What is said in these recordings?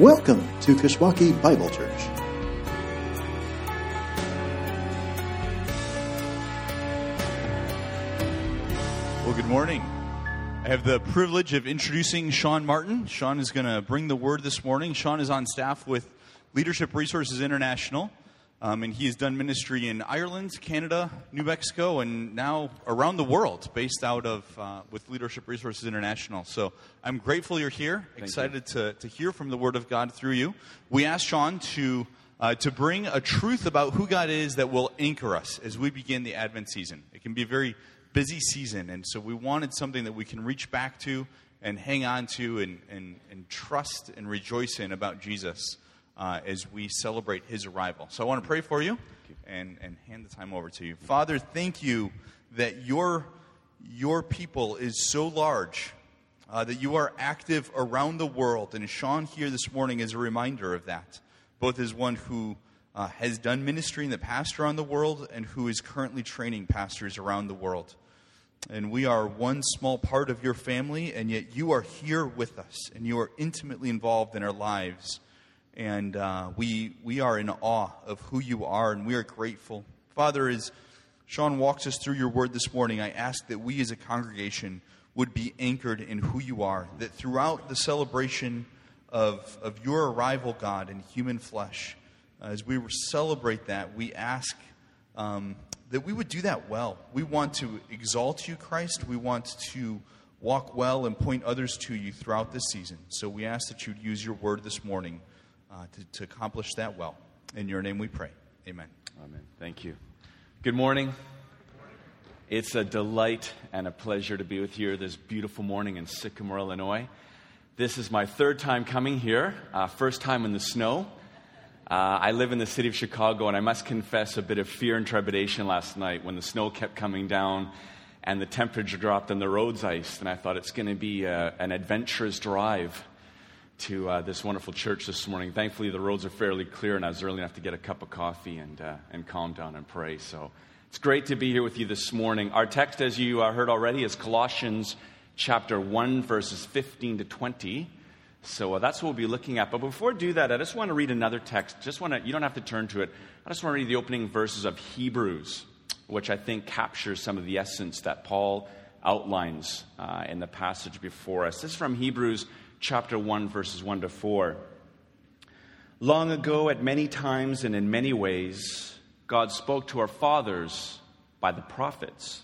Welcome to Kishwaukee Bible Church. Well, good morning. I have the privilege of introducing Sean Martin. Sean is going to bring the word this morning. Sean is on staff with Leadership Resources International, and he has done ministry in Ireland, Canada, New Mexico, and now around the world, based out of with Leadership Resources International. So I'm grateful you're here. Excited to hear from the Word of God through you. We asked Sean to bring a truth about who God is that will anchor us as we begin the Advent season. It can be a very busy season, and so we wanted something that we can reach back to and hang on to and trust and rejoice in about Jesus as we celebrate his arrival. So I want to pray for you and hand the time over to you. Father, thank you that your people is so large, that you are active around the world. And Sean here this morning is a reminder of that, both as one who has done ministry in the past around the world and who is currently training pastors around the world. And we are one small part of your family, and yet you are here with us, and you are intimately involved in our lives. And we are in awe of who you are, and we are grateful. Father, as Sean walks us through your word this morning, I ask that we as a congregation would be anchored in who you are, that throughout the celebration of your arrival, God, in human flesh, as we celebrate that, we ask that we would do that well. We want to exalt you, Christ. We want to walk well and point others to you throughout this season. So we ask that you'd use your word this morning to accomplish that well. In your name we pray. Amen. Amen. Thank you. Good morning. It's a delight and a pleasure to be with you this beautiful morning in Sycamore, Illinois. This is my third time coming here, first time in the snow. I live in the city of Chicago, and I must confess a bit of fear and trepidation last night when the snow kept coming down and the temperature dropped and the roads iced, and I thought it's going to be an adventurous drive to this wonderful church this morning. Thankfully, the roads are fairly clear, and I was early enough to get a cup of coffee and calm down and pray. So it's great to be here with you this morning. Our text, as you heard already, is Colossians chapter 1, verses 15 to 20. So that's what we'll be looking at. But before I do that, I just want to read another text. You don't have to turn to it. I just want to read the opening verses of Hebrews, which I think captures some of the essence that Paul outlines in the passage before us. This is from Hebrews chapter 1, verses 1 to 4. Long ago, at many times and in many ways, God spoke to our fathers by the prophets.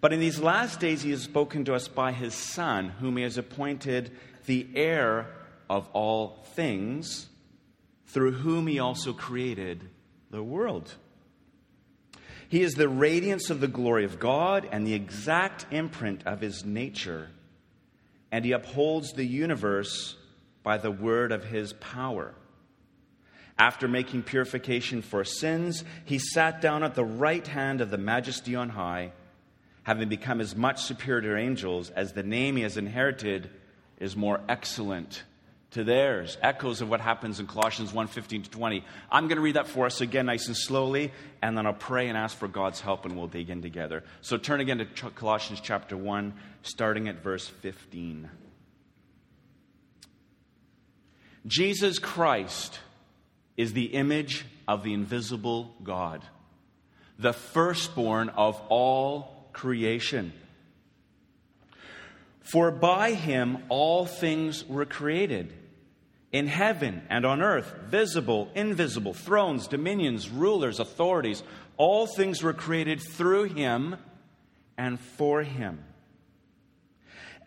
But in these last days, he has spoken to us by his Son, whom he has appointed the heir of all things, through whom he also created the world. He is the radiance of the glory of God and the exact imprint of his nature, and he upholds the universe by the word of his power. After making purification for sins, he sat down at the right hand of the Majesty on high, having become as much superior to angels as the name he has inherited is more excellent to theirs. Echoes of what happens in Colossians 1:15 to 20. I'm going to read that for us again nice and slowly, and then I'll pray and ask for God's help, and we'll dig in together. So turn again to Colossians chapter 1, starting at verse 15. Jesus Christ is the image of the invisible God, the firstborn of all creation. For by him all things were created, in heaven and on earth, visible, invisible, thrones, dominions, rulers, authorities. All things were created through him and for him.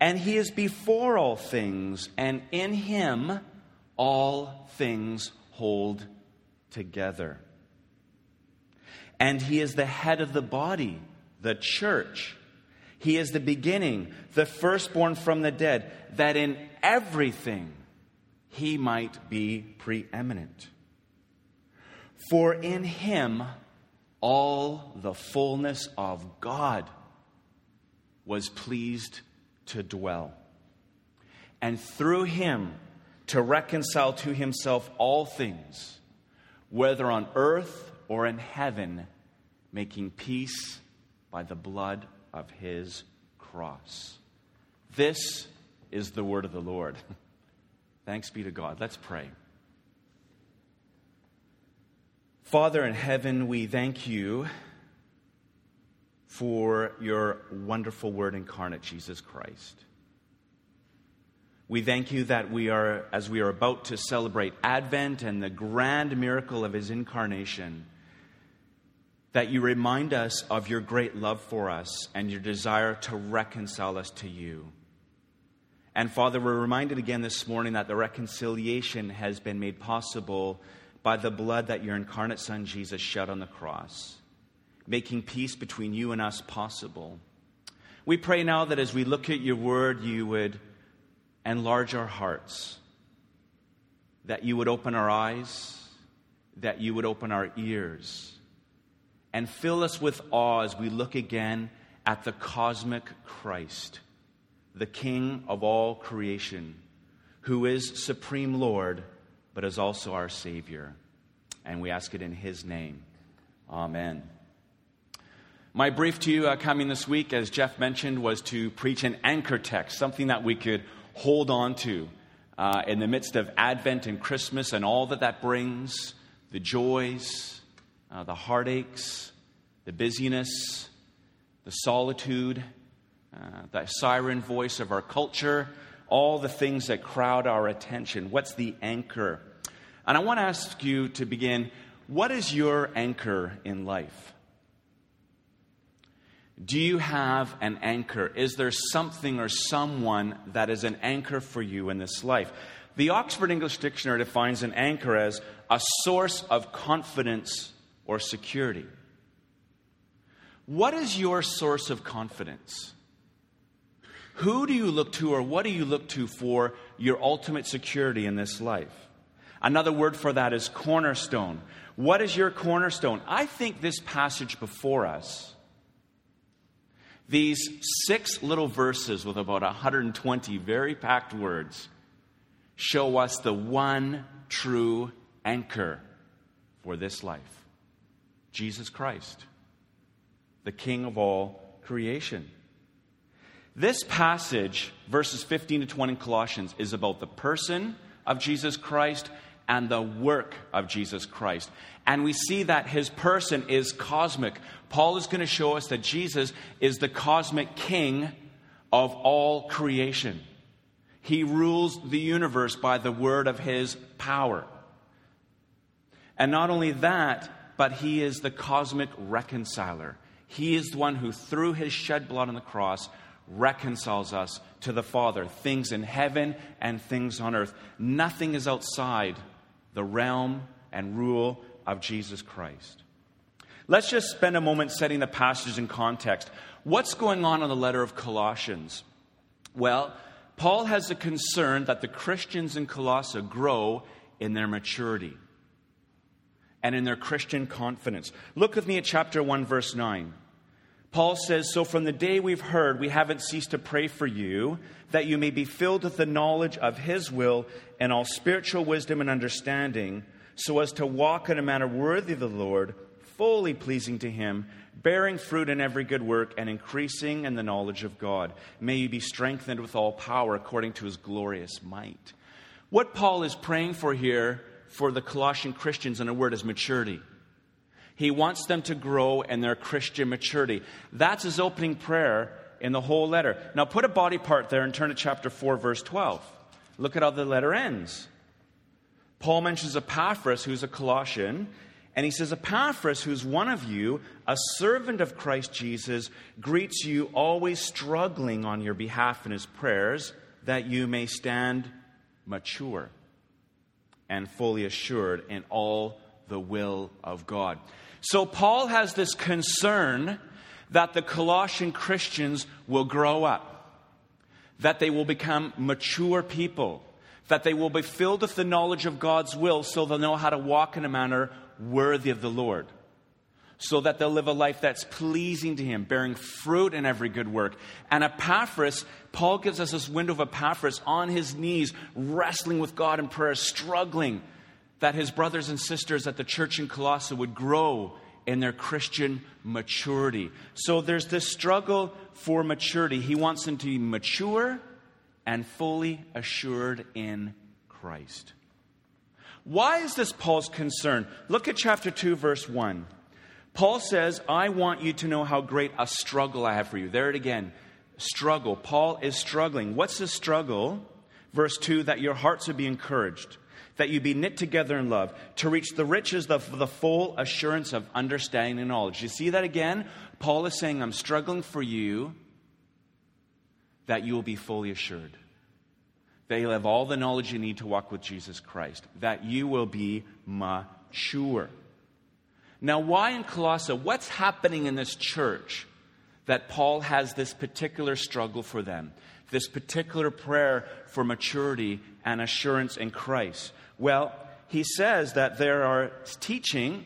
And he is before all things, and in him all things hold together. And he is the head of the body, the church. He is the beginning, the firstborn from the dead, that in everything he might be preeminent. For in him all the fullness of God was pleased to dwell, and through him to reconcile to himself all things, whether on earth or in heaven, making peace by the blood of his cross. This is the word of the Lord. Thanks be to God. Let's pray. Father in heaven, we thank you for your wonderful word incarnate, Jesus Christ. We thank you that we are, as we are about to celebrate Advent and the grand miracle of his incarnation, that you remind us of your great love for us and your desire to reconcile us to you. And Father, we're reminded again this morning that the reconciliation has been made possible by the blood that your incarnate Son Jesus shed on the cross, making peace between you and us possible. We pray now that as we look at your word, you would enlarge our hearts, that you would open our eyes, that you would open our ears, and fill us with awe as we look again at the cosmic Christ, the King of all creation, who is Supreme Lord, but is also our Savior. And we ask it in his name. Amen. My brief to you coming this week, as Jeff mentioned, was to preach an anchor text, something that we could hold on to in the midst of Advent and Christmas and all that that brings, the joys, the heartaches, the busyness, the solitude, the siren voice of our culture, all the things that crowd our attention. What's the anchor? And I want to ask you to begin, what is your anchor in life? Do you have an anchor? Is there something or someone that is an anchor for you in this life? The Oxford English Dictionary defines an anchor as a source of confidence or security. What is your source of confidence? Who do you look to, or what do you look to for your ultimate security in this life? Another word for that is cornerstone. What is your cornerstone? I think this passage before us, these 6 little verses with about 120 very packed words, show us the one true anchor for this life. Jesus Christ, the King of all creation. This passage, verses 15 to 20 in Colossians, is about the person of Jesus Christ and the work of Jesus Christ. And we see that his person is cosmic. Paul is going to show us that Jesus is the cosmic king of all creation. He rules the universe by the word of his power. And not only that, but he is the cosmic reconciler. He is the one who, through his shed blood on the cross, reconciles us to the Father, things in heaven and things on earth. Nothing is outside the realm and rule of Jesus Christ. Let's just spend a moment setting the passage in context. What's going on in the letter of Colossians? Well, Paul has a concern that the Christians in Colossae grow in their maturity and in their Christian confidence. Look with me at chapter 1, verse 9. Paul says, "So from the day we've heard, we haven't ceased to pray for you, that you may be filled with the knowledge of his will and all spiritual wisdom and understanding, so as to walk in a manner worthy of the Lord, fully pleasing to him, bearing fruit in every good work and increasing in the knowledge of God. May you be strengthened with all power according to his glorious might." What Paul is praying for here for the Colossian Christians, in a word, is maturity. He wants them to grow in their Christian maturity. That's his opening prayer in the whole letter. Now put a body part there and turn to chapter 4, verse 12. Look at how the letter ends. Paul mentions Epaphras, who's a Colossian, and he says, "Epaphras, who's one of you, a servant of Christ Jesus, greets you, always struggling on your behalf in his prayers, that you may stand mature and fully assured in all the will of God." So Paul has this concern that the Colossian Christians will grow up, that they will become mature people, that they will be filled with the knowledge of God's will, so they'll know how to walk in a manner worthy of the Lord, so that they'll live a life that's pleasing to him, bearing fruit in every good work. And Epaphras, Paul gives us this window of Epaphras on his knees, wrestling with God in prayer, struggling, that his brothers and sisters at the church in Colossae would grow in their Christian maturity. So there's this struggle for maturity. He wants them to be mature and fully assured in Christ. Why is this Paul's concern? Look at chapter 2, verse 1. Paul says, I want you to know how great a struggle I have for you. There it again. Struggle. Paul is struggling. What's the struggle? Verse 2, that your hearts would be encouraged, that you be knit together in love, to reach the riches of the full assurance of understanding and knowledge. You see that again? Paul is saying, I'm struggling for you, that you will be fully assured, that you'll have all the knowledge you need to walk with Jesus Christ, that you will be mature. Now, why in Colossae? What's happening in this church that Paul has this particular struggle for them, this particular prayer for maturity and assurance in Christ? Well, he says that there are teaching,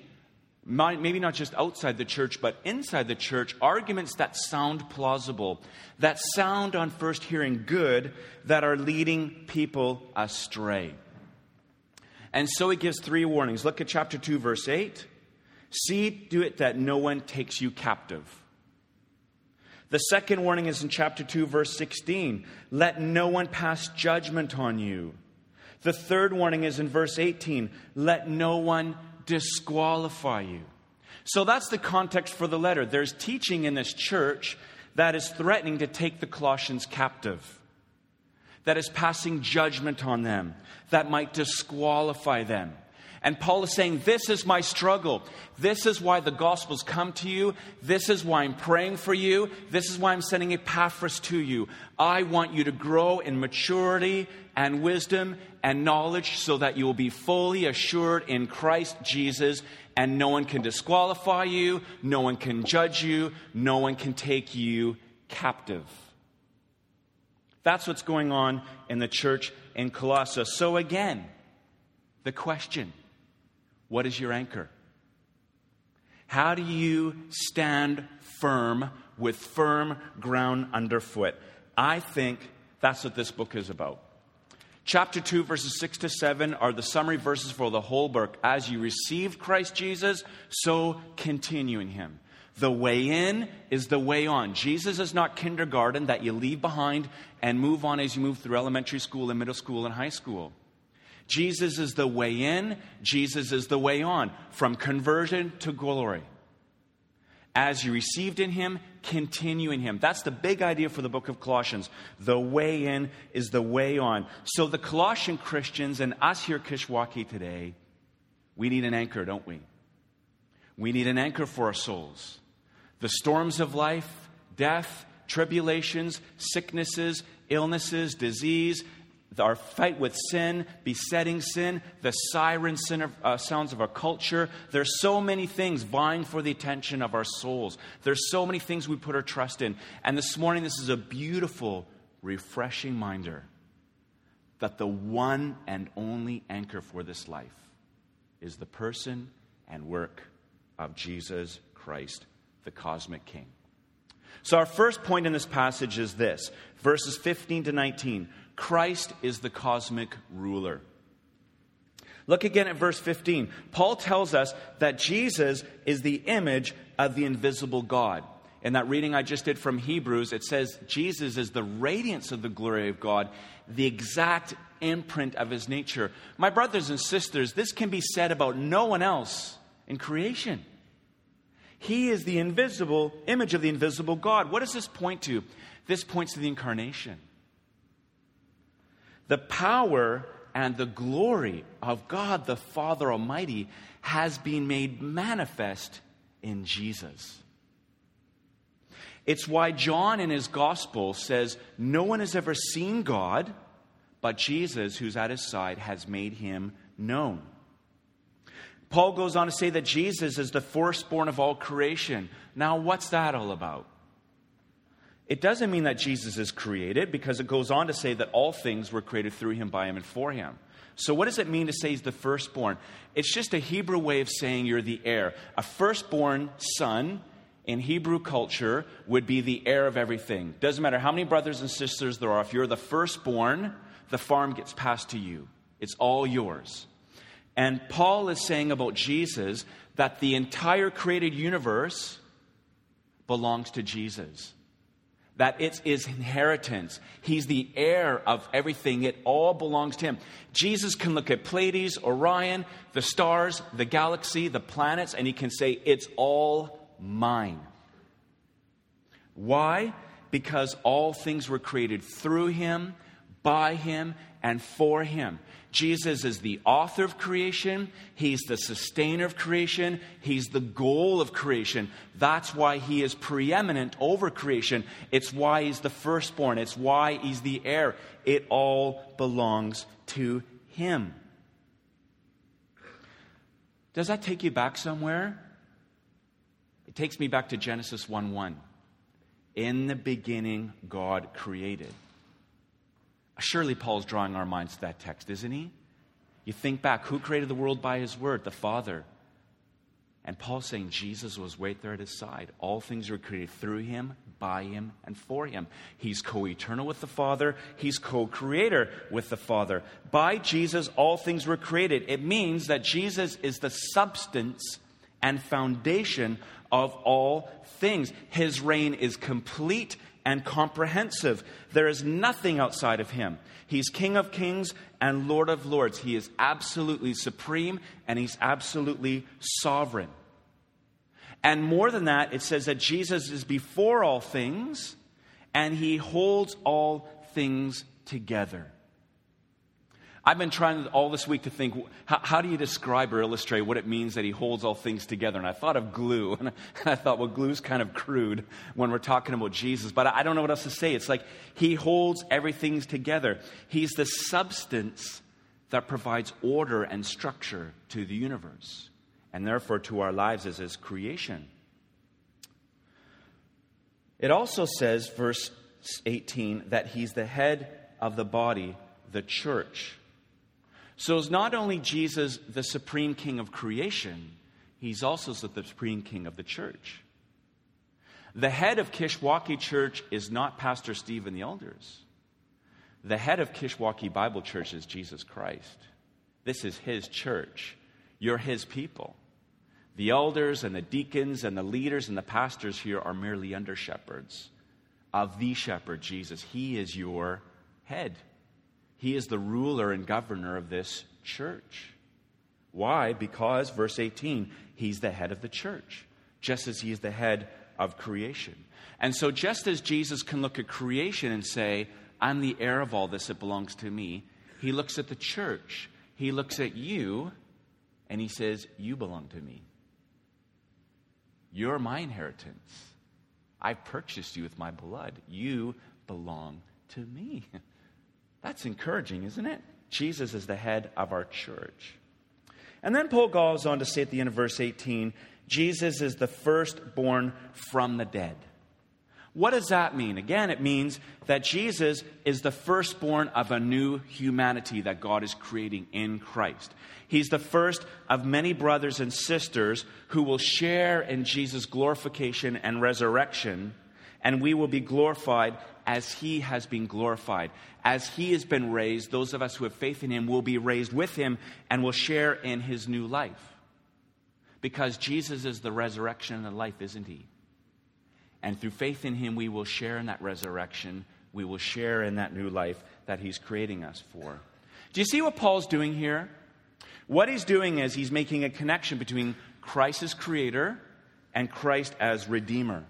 maybe not just outside the church, but inside the church, arguments that sound plausible, that sound on first hearing good, that are leading people astray. And so he gives three warnings. Look at chapter 2, verse 8. See to it that no one takes you captive. The second warning is in chapter 2, verse 16. Let no one pass judgment on you. The third warning is in verse 18. Let no one disqualify you. So that's the context for the letter. There's teaching in this church that is threatening to take the Colossians captive, that is passing judgment on them, that might disqualify them. And Paul is saying, this is my struggle. This is why the gospel's come to you. This is why I'm praying for you. This is why I'm sending Epaphras to you. I want you to grow in maturity and wisdom and knowledge so that you will be fully assured in Christ Jesus, and no one can disqualify you, no one can judge you, no one can take you captive. That's what's going on in the church in Colossae. So again, the question: what is your anchor? How do you stand firm with firm ground underfoot? I think that's what this book is about. Chapter 2, verses 6 to 7 are the summary verses for the whole book. As you receive Christ Jesus, so continue in him. The way in is the way on. Jesus is not kindergarten that you leave behind and move on as you move through elementary school and middle school and high school. Jesus is the way in. Jesus is the way on, from conversion to glory. As you received in him, continue in him. That's the big idea for the book of Colossians. The way in is the way on. So the Colossian Christians and us here at Kishwaukee today, we need an anchor, don't we? We need an anchor for our souls. The storms of life, death, tribulations, sicknesses, illnesses, disease, our fight with sin, besetting sin, the siren sounds of our culture. There's so many things vying for the attention of our souls. There's so many things we put our trust in. And this morning, this is a beautiful, refreshing reminder that the one and only anchor for this life is the person and work of Jesus Christ, the Cosmic King. So our first point in this passage is this, verses 15 to 19. Christ is the cosmic ruler. Look again at verse 15. Paul tells us that Jesus is the image of the invisible God. In that reading I just did from Hebrews, it says Jesus is the radiance of the glory of God, the exact imprint of his nature. My brothers and sisters, this can be said about no one else in creation. He is the invisible image of the invisible God. What does this point to? This points to the incarnation. The power and the glory of God the Father Almighty has been made manifest in Jesus. It's why John in his gospel says, no one has ever seen God, but Jesus, who's at his side, has made him known. Paul goes on to say that Jesus is the firstborn of all creation. Now, what's that all about? It doesn't mean that Jesus is created, because it goes on to say that all things were created through him, by him, and for him. So what does it mean to say he's the firstborn? It's just a Hebrew way of saying you're the heir. A firstborn son in Hebrew culture would be the heir of everything. Doesn't matter how many brothers and sisters there are. If you're the firstborn, the farm gets passed to you. It's all yours. And Paul is saying about Jesus that the entire created universe belongs to Jesus. that it's his inheritance. He's the heir of everything. It all belongs to him. Jesus can look at Pleiades, Orion, the stars, the galaxy, the planets, and he can say, it's all mine. Why? Because all things were created through him, by him, and for him. Jesus is the author of creation. He's the sustainer of creation. He's the goal of creation. That's why he is preeminent over creation. It's why he's the firstborn. It's why he's the heir. It all belongs to him. Does that take you back somewhere? It takes me back to Genesis 1:1. In the beginning, God created. Surely Paul's drawing our minds to that text, isn't he? You think back, who created the world by his word? The Father. And Paul's saying Jesus was right there at his side. All things were created through him, by him, and for him. He's co-eternal with the Father. He's co-creator with the Father. By Jesus, all things were created. It means that Jesus is the substance and foundation of all things. His reign is complete and comprehensive. There is nothing outside of him. He's King of Kings and Lord of Lords. He is absolutely supreme and he's absolutely sovereign. And more than that, it says that Jesus is before all things and he holds all things together. I've been trying all this week to think, how do you describe or illustrate what it means that he holds all things together? And I thought of glue, and I thought, well, glue's kind of crude when we're talking about Jesus, but I don't know what else to say. It's like he holds everything together. He's the substance that provides order and structure to the universe, and therefore to our lives as his creation. It also says, verse 18, that he's the head of the body, the church. So it's not only Jesus, the supreme king of creation, he's also the supreme king of the church. The head of Kishwaukee Church is not Pastor Steve and the elders. The head of Kishwaukee Bible Church is Jesus Christ. This is his church. You're his people. The elders and the deacons and the leaders and the pastors here are merely under shepherds of the shepherd, Jesus. He is your head. He is the ruler and governor of this church. Why? Because, verse 18, he's the head of the church, just as he is the head of creation. And so just as Jesus can look at creation and say, I'm the heir of all this, it belongs to me, he looks at the church, he looks at you, and he says, you belong to me. You're my inheritance. I purchased you with my blood. You belong to me. That's encouraging, isn't it? Jesus is the head of our church. And then Paul goes on to say at the end of verse 18, Jesus is the firstborn from the dead. What does that mean? Again, it means that Jesus is the firstborn of a new humanity that God is creating in Christ. He's the first of many brothers and sisters who will share in Jesus' glorification and resurrection, and we will be glorified as he has been glorified. As he has been raised, those of us who have faith in him will be raised with him and will share in his new life. Because Jesus is the resurrection and the life, isn't he? And through faith in him, we will share in that resurrection. We will share in that new life that he's creating us for. Do you see what Paul's doing here? What he's doing is he's making a connection between Christ as creator and Christ as redeemer.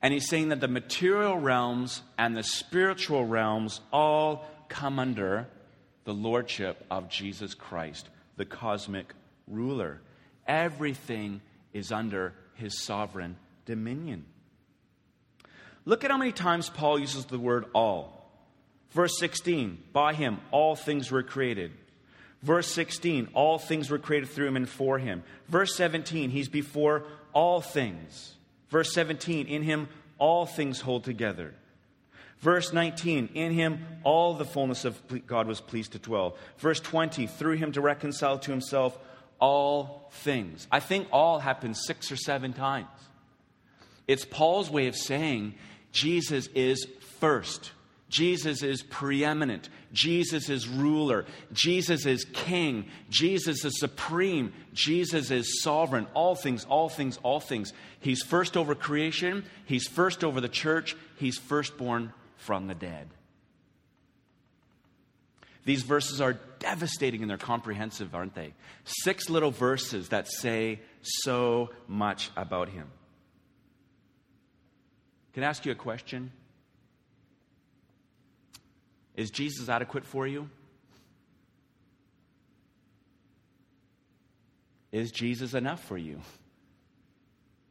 And he's saying that the material realms and the spiritual realms all come under the lordship of Jesus Christ, the cosmic ruler. Everything is under his sovereign dominion. Look at how many times Paul uses the word all. Verse 16, by him, all things were created. Verse 16, all things were created through him and for him. Verse 17, he's before all things. Verse 17, in him all things hold together. Verse 19, in him all the fullness of God was pleased to dwell. Verse 20, through him to reconcile to himself all things. I think all happened 6 or 7 times. It's Paul's way of saying Jesus is first. Jesus is preeminent. Jesus is ruler. Jesus is king. Jesus is supreme. Jesus is sovereign. All things, all things, all things. He's first over creation. He's first over the church. He's firstborn from the dead. These verses are devastating and they're comprehensive, aren't they? 6 little verses that say so much about him. Can I ask you a question? Is Jesus adequate for you? Is Jesus enough for you?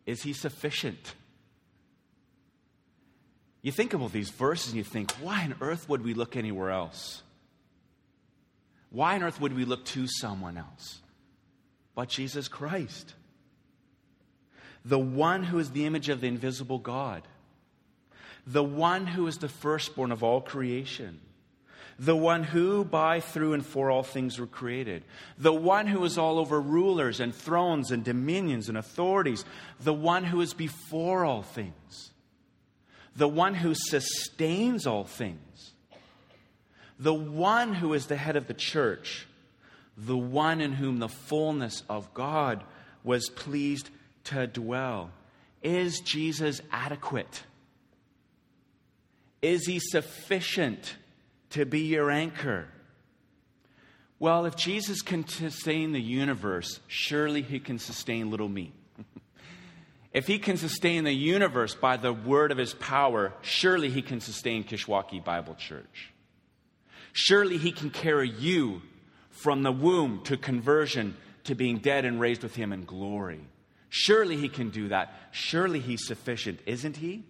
Is he sufficient? You think about these verses and you think, why on earth would we look anywhere else? Why on earth would we look to someone else but Jesus Christ? The one who is the image of the invisible God. The one who is the firstborn of all creation. The one who, by, through, and for all things were created. The one who is all over rulers and thrones and dominions and authorities. The one who is before all things. The one who sustains all things. The one who is the head of the church. The one in whom the fullness of God was pleased to dwell. Is Jesus adequate? Is he sufficient to be your anchor? Well, if Jesus can sustain the universe, surely he can sustain little me. If he can sustain the universe by the word of his power, surely he can sustain Kishwaukee Bible Church. Surely he can carry you from the womb to conversion to being dead and raised with him in glory. Surely he can do that. Surely he's sufficient, isn't he?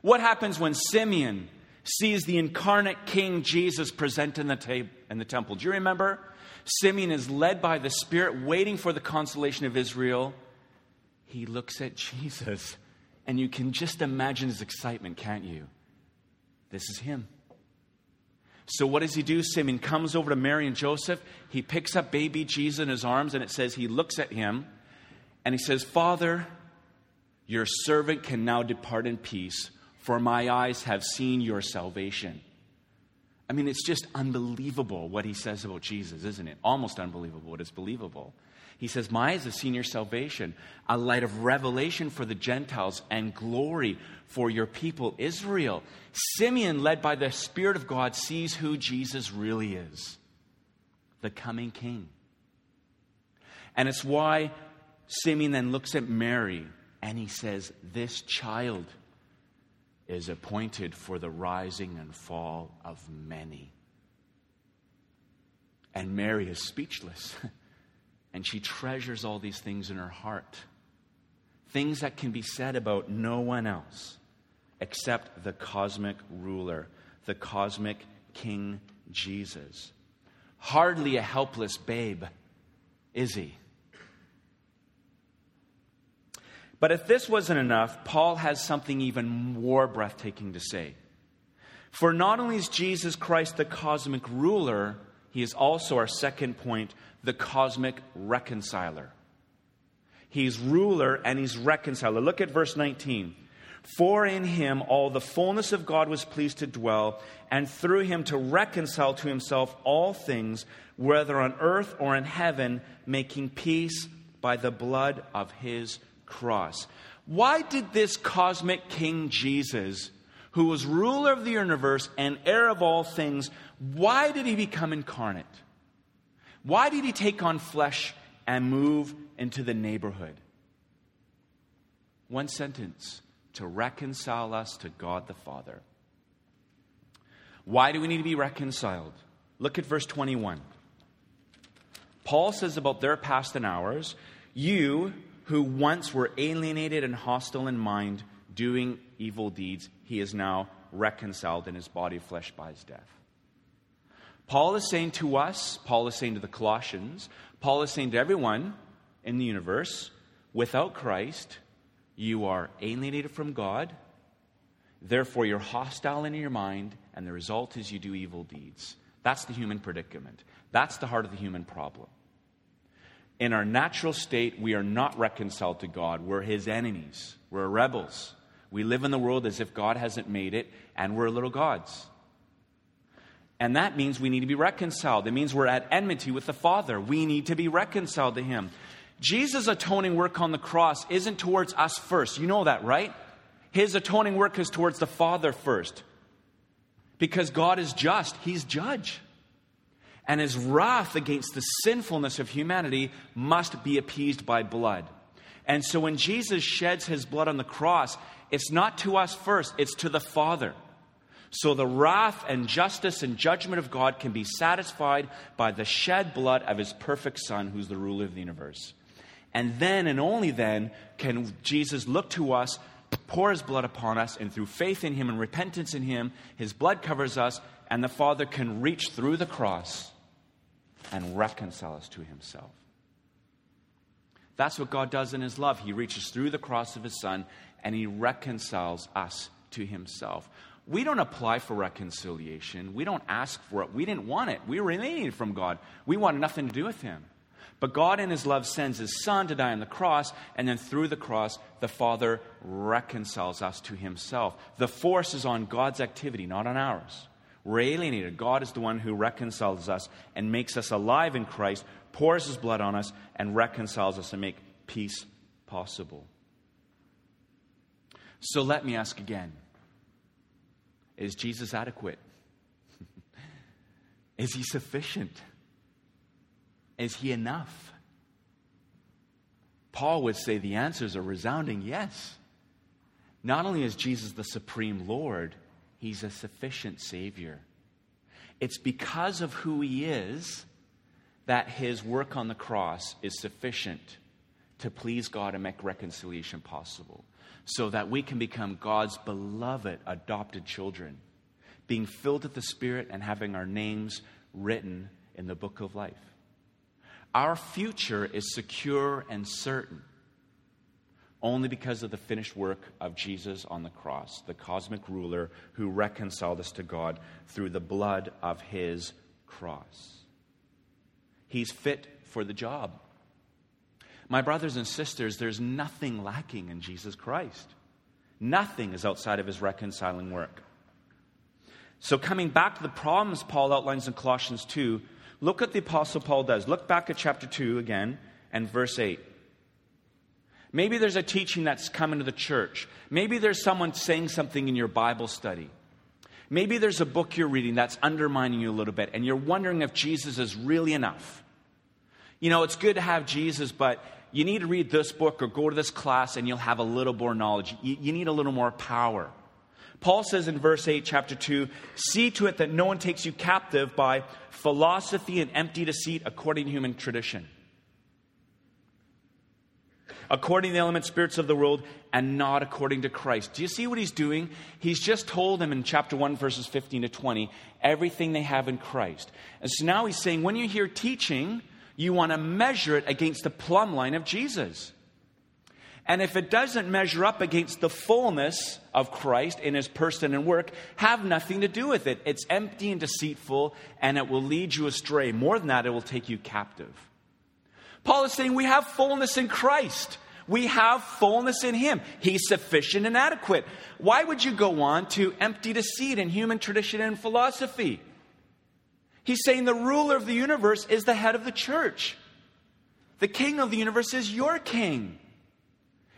What happens when Simeon sees the incarnate King Jesus present in the temple? Do you remember? Simeon is led by the Spirit, waiting for the consolation of Israel. He looks at Jesus, and you can just imagine his excitement, can't you? This is him. So what does he do? Simeon comes over to Mary and Joseph. He picks up baby Jesus in his arms, and it says he looks at him, and he says, "Father, your servant can now depart in peace, for my eyes have seen your salvation." I mean, it's just unbelievable what he says about Jesus, isn't it? Almost unbelievable, but it's believable. He says, "My eyes have seen your salvation, a light of revelation for the Gentiles and glory for your people, Israel." Simeon, led by the Spirit of God, sees who Jesus really is, the coming King. And it's why Simeon then looks at Mary and he says, "This child is appointed for the rising and fall of many." And Mary is speechless. And she treasures all these things in her heart. Things that can be said about no one else except the cosmic ruler, the cosmic King Jesus. Hardly a helpless babe, is he? But if this wasn't enough, Paul has something even more breathtaking to say. For not only is Jesus Christ the cosmic ruler, he is also, our second point, the cosmic reconciler. He's ruler and he's reconciler. Look at verse 19. "For in him all the fullness of God was pleased to dwell, and through him to reconcile to himself all things, whether on earth or in heaven, making peace by the blood of his cross." Why did this cosmic King Jesus, who was ruler of the universe and heir of all things, why did he become incarnate? Why did he take on flesh and move into the neighborhood? One sentence: to reconcile us to God the Father. Why do we need to be reconciled? Look at verse 21. Paul says about their past and ours, "You who once were alienated and hostile in mind, doing evil deeds, he is now reconciled in his body of flesh by his death." Paul is saying to us, Paul is saying to the Colossians, Paul is saying to everyone in the universe, without Christ, you are alienated from God, therefore you're hostile in your mind, and the result is you do evil deeds. That's the human predicament. That's the heart of the human problem. In our natural state, we are not reconciled to God. We're his enemies. We're rebels. We live in the world as if God hasn't made it, and we're little gods. And that means we need to be reconciled. It means we're at enmity with the Father. We need to be reconciled to Him. Jesus' atoning work on the cross isn't towards us first. You know that, right? His atoning work is towards the Father first. Because God is just. He's judge. And His wrath against the sinfulness of humanity must be appeased by blood. And so when Jesus sheds His blood on the cross, it's not to us first, it's to the Father. So the wrath and justice and judgment of God can be satisfied by the shed blood of His perfect Son, who's the ruler of the universe. And then and only then can Jesus look to us, pour His blood upon us, and through faith in Him and repentance in Him, His blood covers us, and the Father can reach through the cross and reconcile us to Himself. That's what God does in His love. He reaches through the cross of His Son, and He reconciles us to Himself. We don't apply for reconciliation. We don't ask for it. We didn't want it. We were alienated from God. We wanted nothing to do with Him. But God in His love sends His Son to die on the cross, and then through the cross, the Father reconciles us to Himself. The force is on God's activity, not on ours. We're alienated. God is the one who reconciles us and makes us alive in Christ, pours His blood on us, and reconciles us and make peace possible. So let me ask again, is Jesus adequate? Is He sufficient? Is He enough? Paul would say the answers are resounding yes. Not only is Jesus the supreme Lord, He's a sufficient Savior. It's because of who He is that His work on the cross is sufficient to please God and make reconciliation possible, so that we can become God's beloved adopted children, being filled with the Spirit and having our names written in the book of life. Our future is secure and certain only because of the finished work of Jesus on the cross, the cosmic ruler who reconciled us to God through the blood of His cross. He's fit for the job. My brothers and sisters, there's nothing lacking in Jesus Christ. Nothing is outside of His reconciling work. So coming back to the problems Paul outlines in Colossians 2, look at the Apostle Paul does. Look back at chapter 2 again and verse 8. Maybe there's a teaching that's come into the church. Maybe there's someone saying something in your Bible study. Maybe there's a book you're reading that's undermining you a little bit, and you're wondering if Jesus is really enough. You know, it's good to have Jesus, but you need to read this book or go to this class and you'll have a little more knowledge. You need a little more power. Paul says in verse 8, chapter 2, see to it that no one takes you captive by philosophy and empty deceit according to human tradition, according to the element spirits of the world, and not according to Christ. Do you see what he's doing? He's just told them in chapter 1, verses 15 to 20, everything they have in Christ. And so now he's saying, when you hear teaching, you want to measure it against the plumb line of Jesus. And if it doesn't measure up against the fullness of Christ in His person and work, have nothing to do with it. It's empty and deceitful, and it will lead you astray. More than that, it will take you captive. Paul is saying we have fullness in Christ. We have fullness in Him. He's sufficient and adequate. Why would you go on to empty deceit in human tradition and philosophy? He's saying the ruler of the universe is the head of the church. The king of the universe is your king.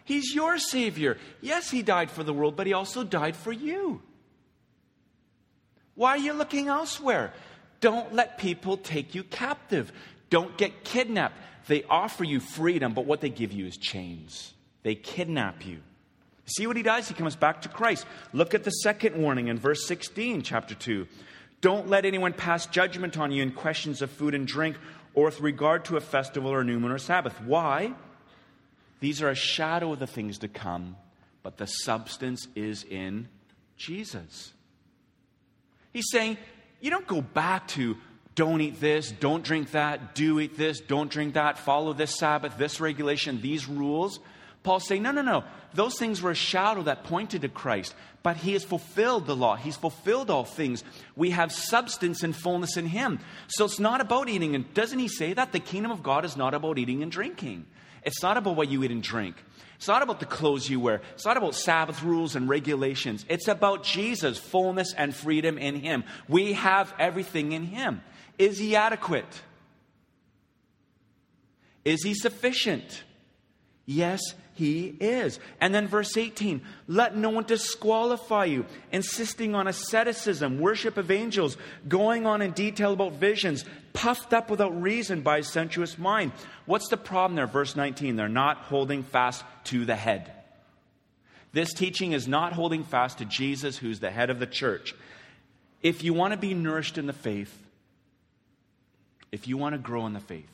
He's your Savior. Yes, He died for the world, but He also died for you. Why are you looking elsewhere? Don't let people take you captive. Don't get kidnapped. They offer you freedom, but what they give you is chains. They kidnap you. See what he does? He comes back to Christ. Look at the second warning in verse 16, chapter 2. Don't let anyone pass judgment on you in questions of food and drink or with regard to a festival or new moon or Sabbath. Why? These are a shadow of the things to come, but the substance is in Jesus. He's saying, you don't go back to don't eat this, don't drink that, do eat this, don't drink that, follow this Sabbath, this regulation, these rules. Paul's saying, no. Those things were a shadow that pointed to Christ, but He has fulfilled the law. He's fulfilled all things. We have substance and fullness in Him. So it's not about eating. And doesn't he say that? The kingdom of God is not about eating and drinking. It's not about what you eat and drink. It's not about the clothes you wear. It's not about Sabbath rules and regulations. It's about Jesus, fullness and freedom in him. We have everything in him. Is he adequate? Is he sufficient? Yes, he is. And then verse 18, let no one disqualify you, insisting on asceticism, worship of angels, going on in detail about visions, puffed up without reason by a sensuous mind. What's the problem there? Verse 19, they're not holding fast to the head. This teaching is not holding fast to Jesus, who's the head of the church. If you want to be nourished in the faith, if you want to grow in the faith,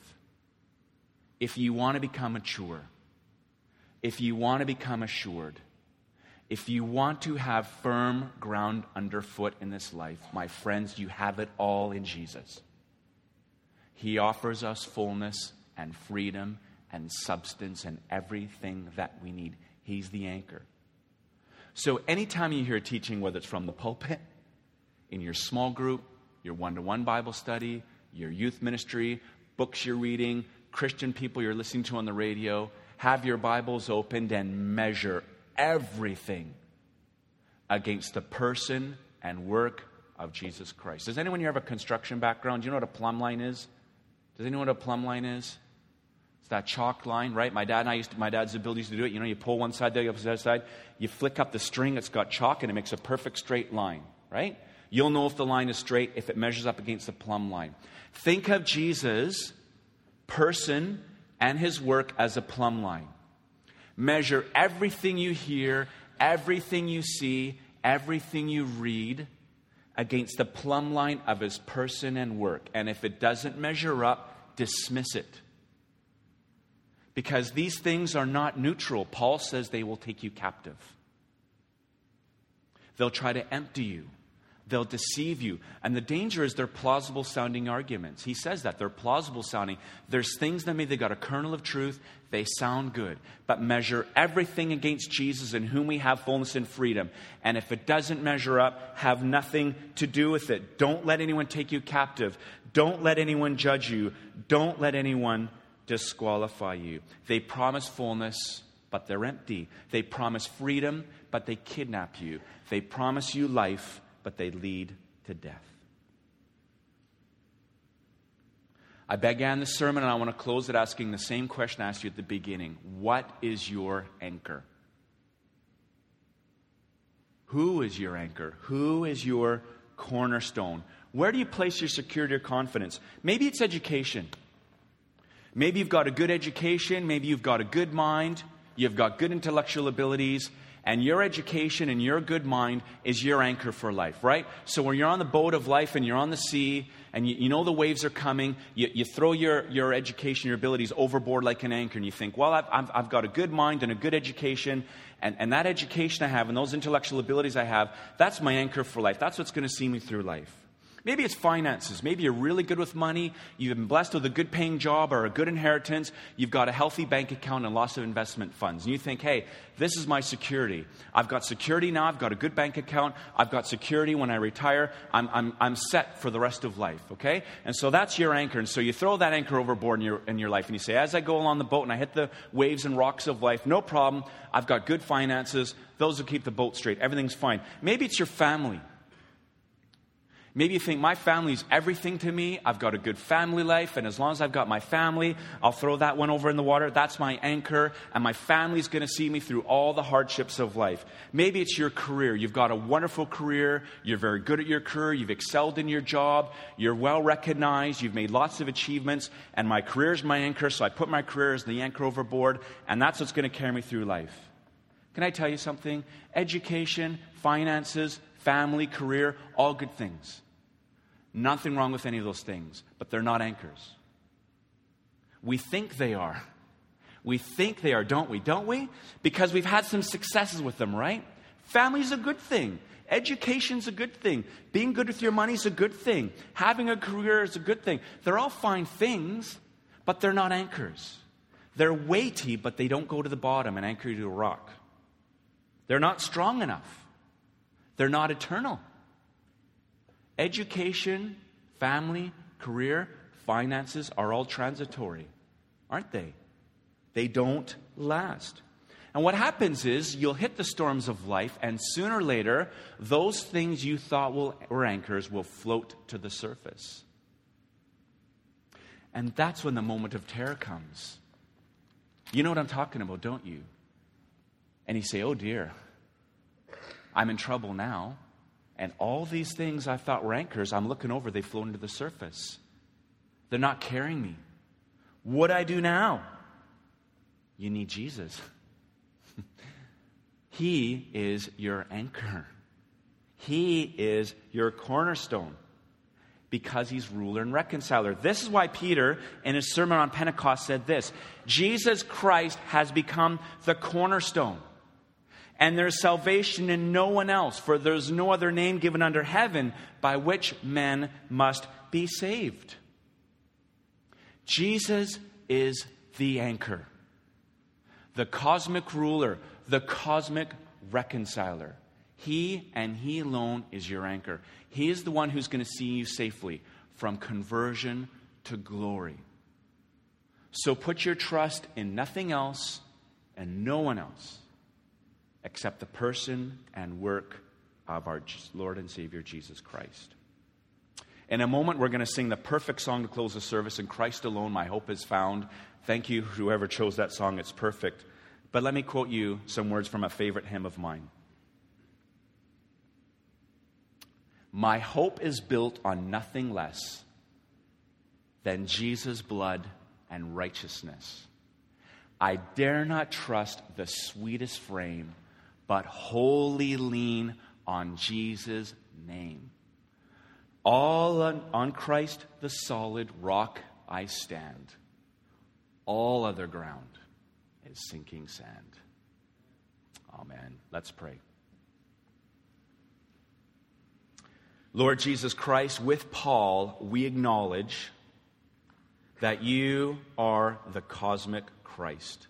if you want to become mature, if you want to become assured, if you want to have firm ground underfoot in this life, my friends, you have it all in Jesus. He offers us fullness and freedom and substance and everything that we need. He's the anchor. So anytime you hear teaching, whether it's from the pulpit, in your small group, your one-to-one Bible study, your youth ministry, books you're reading, Christian people you're listening to on the radio, have your Bibles opened and measure everything against the person and work of Jesus Christ. Does anyone here have a construction background? Do you know what a plumb line is? Does anyone know what a plumb line is? It's that chalk line, right? My dad's ability used to do it. You know, you pull one side, the other side. You flick up the string, it's got chalk, and it makes a perfect straight line, right? You'll know if the line is straight if it measures up against the plumb line. Think of Jesus' person and his work as a plumb line. Measure everything you hear, everything you see, everything you read against the plumb line of his person and work. And if it doesn't measure up, dismiss it. Because these things are not neutral. Paul says they will take you captive. They'll try to empty you. They'll deceive you. And the danger is they're plausible sounding arguments. He says that. They're plausible sounding. There's things that maybe they got a kernel of truth. They sound good. But measure everything against Jesus, in whom we have fullness and freedom. And if it doesn't measure up, have nothing to do with it. Don't let anyone take you captive. Don't let anyone judge you. Don't let anyone disqualify you. They promise fullness, but they're empty. They promise freedom, but they kidnap you. They promise you life, but they lead to death. I began the sermon, and I want to close it asking the same question I asked you at the beginning. What is your anchor? Who is your anchor? Who is your cornerstone? Where do you place your security or confidence? Maybe it's education. Maybe you've got a good education. Maybe you've got a good mind. You've got good intellectual abilities. And your education and your good mind is your anchor for life, right? So when you're on the boat of life and you're on the sea and you know the waves are coming, you throw your education, your abilities overboard like an anchor, and you think, well, I've got a good mind and a good education, and that education I have and those intellectual abilities I have, that's my anchor for life. That's what's going to see me through life. Maybe it's finances. Maybe you're really good with money. You've been blessed with a good paying job or a good inheritance. You've got a healthy bank account and lots of investment funds. And you think, hey, this is my security. I've got security now. I've got a good bank account. I've got security when I retire. I'm set for the rest of life, okay? And so that's your anchor. And so you throw that anchor overboard in your life. And you say, as I go along the boat and I hit the waves and rocks of life, no problem. I've got good finances. Those will keep the boat straight. Everything's fine. Maybe it's your family. Maybe you think, my family's everything to me. I've got a good family life, and as long as I've got my family, I'll throw that one over in the water. That's my anchor, and my family's going to see me through all the hardships of life. Maybe it's your career. You've got a wonderful career. You're very good at your career. You've excelled in your job. You're well recognized. You've made lots of achievements, and my career's my anchor, so I put my career as the anchor overboard, and that's what's going to carry me through life. Can I tell you something? Education, finances, family, career, all good things. Nothing wrong with any of those things, but they're not anchors. We think they are. We think they are, don't we? Don't we? Because we've had some successes with them, right? Family's a good thing. Education's a good thing. Being good with your money's a good thing. Having a career is a good thing. They're all fine things, but they're not anchors. They're weighty, but they don't go to the bottom and anchor you to a rock. They're not strong enough. They're not eternal. Education, family, career, finances are all transitory, aren't they? They don't last. And what happens is you'll hit the storms of life, and sooner or later, those things you thought were anchors will float to the surface. And that's when the moment of terror comes. You know what I'm talking about, don't you? And you say, oh dear, I'm in trouble now. And all these things I thought were anchors, I'm looking over, they've flown to the surface. They're not carrying me. What do I do now? You need Jesus. He is your anchor. He is your cornerstone because he's ruler and reconciler. This is why Peter, in his sermon on Pentecost, said this: Jesus Christ has become the cornerstone, and there's salvation in no one else, for there's no other name given under heaven by which men must be saved. Jesus is the anchor, the cosmic ruler, the cosmic reconciler. He and he alone is your anchor. He is the one who's going to see you safely from conversion to glory. So put your trust in nothing else and no one else except the person and work of our Lord and Savior Jesus Christ. In a moment, we're going to sing the perfect song to close the service, In Christ Alone, My Hope Is Found. Thank you, whoever chose that song. It's perfect. But let me quote you some words from a favorite hymn of mine. My hope is built on nothing less than Jesus' blood and righteousness. I dare not trust the sweetest frame, but wholly lean on Jesus' name. All on Christ, the solid rock, I stand. All other ground is sinking sand. Amen. Let's pray. Lord Jesus Christ, with Paul, we acknowledge that you are the cosmic Christ,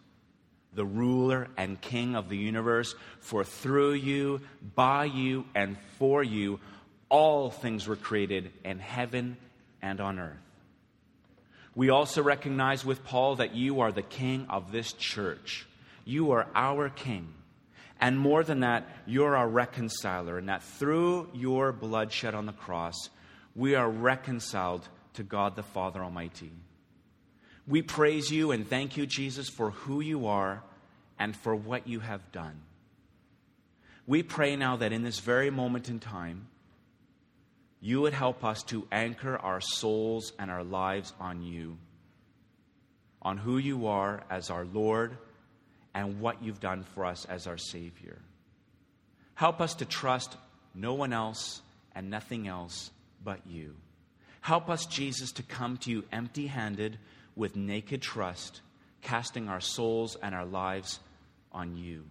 the ruler and king of the universe, for through you, by you, and for you, all things were created in heaven and on earth. We also recognize with Paul that you are the king of this church. You are our king. And more than that, you're our reconciler, and that through your blood shed on the cross, we are reconciled to God the Father Almighty. We praise you and thank you, Jesus, for who you are and for what you have done. We pray now that in this very moment in time, you would help us to anchor our souls and our lives on you, on who you are as our Lord and what you've done for us as our Savior. Help us to trust no one else and nothing else but you. Help us, Jesus, to come to you empty-handed with naked trust, casting our souls and our lives on you,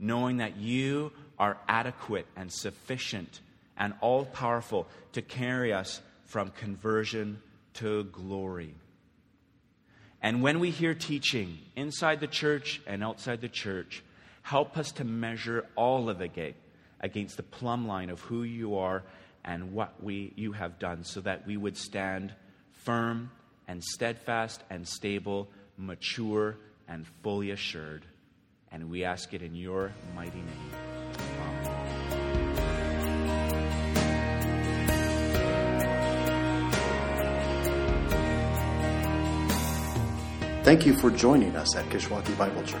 knowing that you are adequate and sufficient and all-powerful to carry us from conversion to glory. And when we hear teaching inside the church and outside the church, help us to measure all of it against the plumb line of who you are and what you have done, so that we would stand firm and steadfast and stable, mature and fully assured. And we ask it in your mighty name. Amen. Thank you for joining us at Kishwaukee Bible Church.